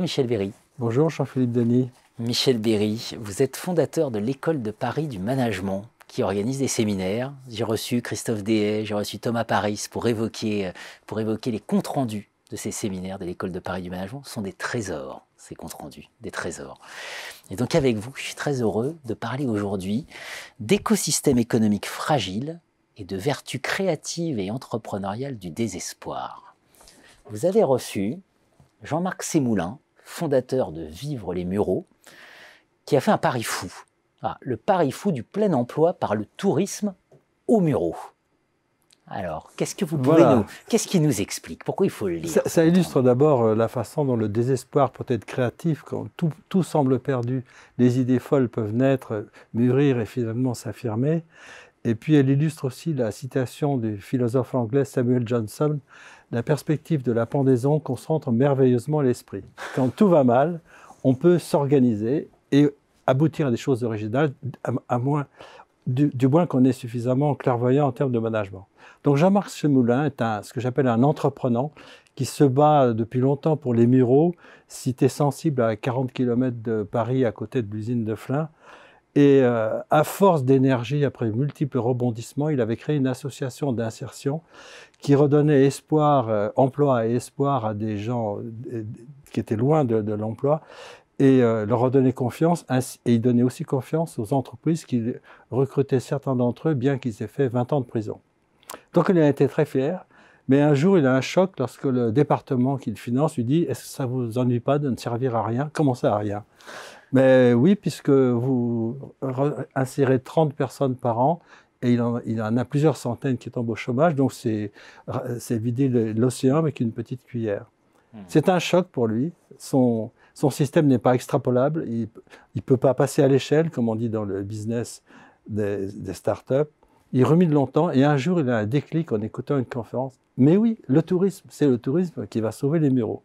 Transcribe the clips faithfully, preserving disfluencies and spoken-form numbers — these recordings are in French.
Bonjour Michel Berry. Bonjour Jean-Philippe Denis. Michel Berry, vous êtes fondateur de l'École de Paris du Management qui organise des séminaires. J'ai reçu Christophe Deshaies, j'ai reçu Thomas Paris pour évoquer, pour évoquer les comptes rendus de ces séminaires de l'École de Paris du Management. Ce sont des trésors, ces comptes rendus, des trésors. Et donc avec vous, je suis très heureux de parler aujourd'hui d'écosystèmes économiques fragiles et de vertus créatives et entrepreneuriales du désespoir. Vous avez reçu Jean-Marc Semoulin, fondateur de Vivre les Mureaux, qui a fait un pari fou. Ah, le pari fou du plein emploi par le tourisme aux Mureaux. Alors, qu'est-ce que vous pouvez voilà. nous... Qu'est-ce qui nous explique? Pourquoi il faut le lire? Ça, ça illustre d'abord la façon dont le désespoir peut être créatif, quand tout, tout semble perdu. Les idées folles peuvent naître, mûrir et finalement s'affirmer. Et puis, elle illustre aussi la citation du philosophe anglais Samuel Johnson, « La perspective de la pendaison concentre merveilleusement l'esprit. » Quand tout va mal, on peut s'organiser et aboutir à des choses originales, à, à moins... Du, du moins qu'on est suffisamment clairvoyant en termes de management. Donc Jean-Marc Semoulin est un, ce que j'appelle un entreprenant qui se bat depuis longtemps pour les Mureaux, cité sensible à quarante kilomètres de Paris, à côté de l'usine de Flins. Et euh, à force d'énergie, après multiples rebondissements, il avait créé une association d'insertion qui redonnait espoir, euh, emploi et espoir à des gens euh, qui étaient loin de, de l'emploi, et euh, leur redonner confiance, et il donnait aussi confiance aux entreprises qui recrutaient certains d'entre eux, bien qu'ils aient fait vingt ans de prison. Donc il a été très fier, mais un jour il a un choc lorsque le département qu'il finance lui dit « Est-ce que ça ne vous ennuie pas de ne servir à rien ?»« Comment ça, à rien ?» Mais oui, puisque vous insérez trente personnes par an, et il en, il en a plusieurs centaines qui tombent au chômage, donc c'est vider l'océan avec une petite cuillère. Mmh. C'est un choc pour lui. Son, Son système n'est pas extrapolable, il ne peut pas passer à l'échelle, comme on dit dans le business des, des startups. Il rumine longtemps et un jour, il a un déclic en écoutant une conférence. Mais oui, le tourisme, c'est le tourisme qui va sauver les Mureaux.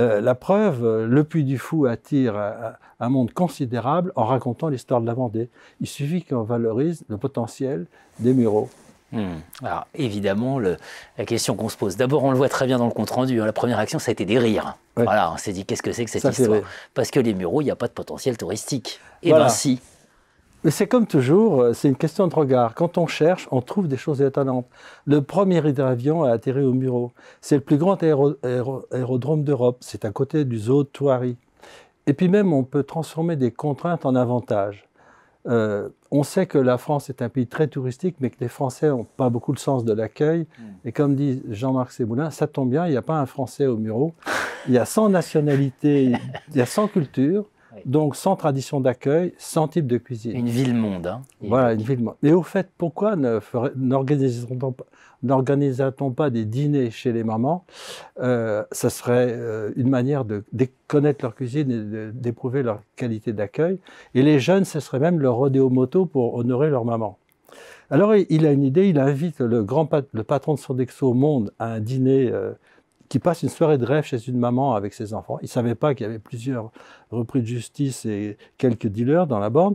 Euh, la preuve, le Puy-du-Fou attire un, un monde considérable en racontant l'histoire de la Vendée. Il suffit qu'on valorise le potentiel des Mureaux. Hum. Alors évidemment, le, la question qu'on se pose, d'abord on le voit très bien dans le compte-rendu, hein, la première action ça a été des rires. Ouais. Voilà, on s'est dit qu'est-ce que c'est que cette ça histoire? Parce que les Mureaux, il n'y a pas de potentiel touristique. Et voilà. ben si. Mais c'est comme toujours, c'est une question de regard. Quand on cherche, on trouve des choses étonnantes. Le premier avion a atterri aux Mureaux. C'est le plus grand aéro, aéro, aérodrome d'Europe. C'est à côté du zoo de Thouary. Et puis même, on peut transformer des contraintes en avantages. Euh, on sait que la France est un pays très touristique, mais que les Français n'ont pas beaucoup le sens de l'accueil. Mmh. Et comme dit Jean-Marc Semoulin, ça tombe bien, il n'y a pas un Français aux Mureaux. Il y a cent nationalités, il y a cent cultures, oui. Donc cent traditions d'accueil, cent types de cuisine. Une ville-monde. Hein. Voilà, une ville-monde. Et au fait, pourquoi n'organiserait-on pas des dîners chez les mamans? euh, Ça serait euh, une manière de, de connaître leur cuisine et d'éprouver leur qualité d'accueil. Et les jeunes, ce serait même leur rodéo moto pour honorer leur maman. Alors, il a une idée, il invite le, grand pat le patron de Sodexo au monde à un dîner euh, qui passe une soirée de rêve chez une maman avec ses enfants. Il ne savait pas qu'il y avait plusieurs repris de justice et quelques dealers dans la bande,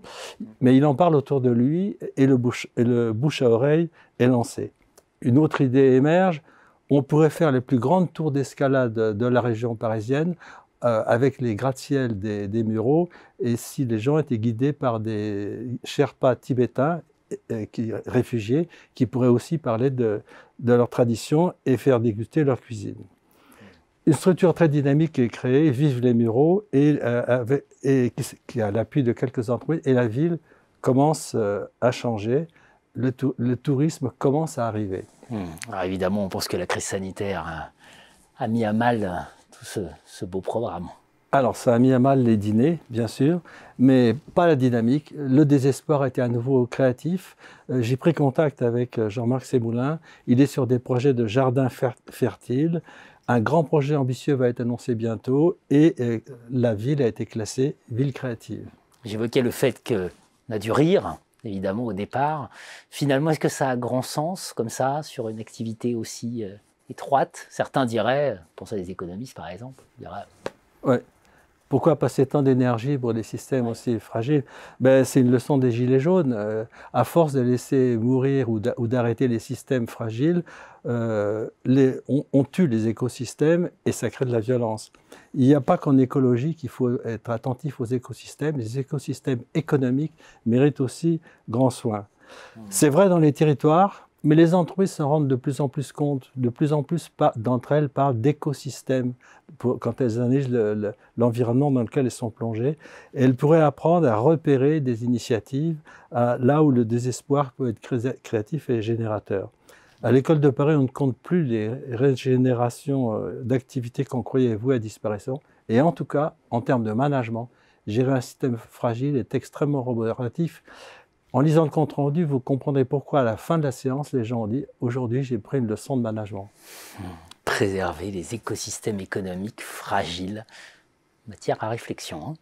mais il en parle autour de lui et le bouche, et le bouche à oreille est lancé. Une autre idée émerge, on pourrait faire les plus grandes tours d'escalade de la région parisienne euh, avec les gratte-ciels des, des Mureaux, et si les gens étaient guidés par des Sherpas tibétains, Qui, réfugiés, qui pourraient aussi parler de, de leur tradition et faire déguster leur cuisine. Une structure très dynamique est créée, Vive les Mureaux, et, euh, avec, et qui, qui a l'appui de quelques entreprises, et la ville commence euh, à changer, le, to le tourisme commence à arriver. Mmh. Alors évidemment, on pense que la crise sanitaire a, a mis à mal tout ce, ce beau programme. Alors, ça a mis à mal les dîners, bien sûr, mais pas la dynamique. Le désespoir a été à nouveau créatif. Euh, J'ai pris contact avec Jean-Marc Semoulin. Il est sur des projets de jardins fer fertiles. Un grand projet ambitieux va être annoncé bientôt et euh, la ville a été classée ville créative. J'évoquais le fait qu'on a dû rire, évidemment, au départ. Finalement, est-ce que ça a grand sens, comme ça, sur une activité aussi euh, étroite? Certains diraient, pour ça les économistes par exemple, diraient... Ouais. Pourquoi passer tant d'énergie pour des systèmes aussi fragiles? Ben, c'est une leçon des Gilets jaunes. Euh, à force de laisser mourir ou d'arrêter les systèmes fragiles, euh, les, on, on tue les écosystèmes et ça crée de la violence. Il n'y a pas qu'en écologie qu'il faut être attentif aux écosystèmes. Les écosystèmes économiques méritent aussi grand soin. Mmh. C'est vrai dans les territoires. Mais les entreprises s'en rendent de plus en plus compte, de plus en plus d'entre elles parlent d'écosystèmes quand elles analysent le, le, l'environnement dans lequel elles sont plongées. Et elles pourraient apprendre à repérer des initiatives à, là où le désespoir peut être cré créatif et générateur. À l'École de Paris, on ne compte plus les régénérations d'activités qu'on croyait vouées à disparition. Et en tout cas, en termes de management, gérer un système fragile est extrêmement relatif. En lisant le compte rendu, vous comprendrez pourquoi à la fin de la séance, les gens ont dit « Aujourd'hui, j'ai pris une leçon de management. » Préserver les écosystèmes économiques fragiles. Matière à réflexion. Hein.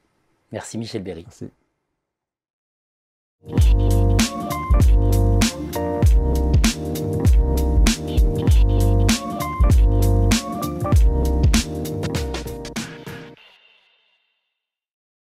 Merci Michel Berry. Merci.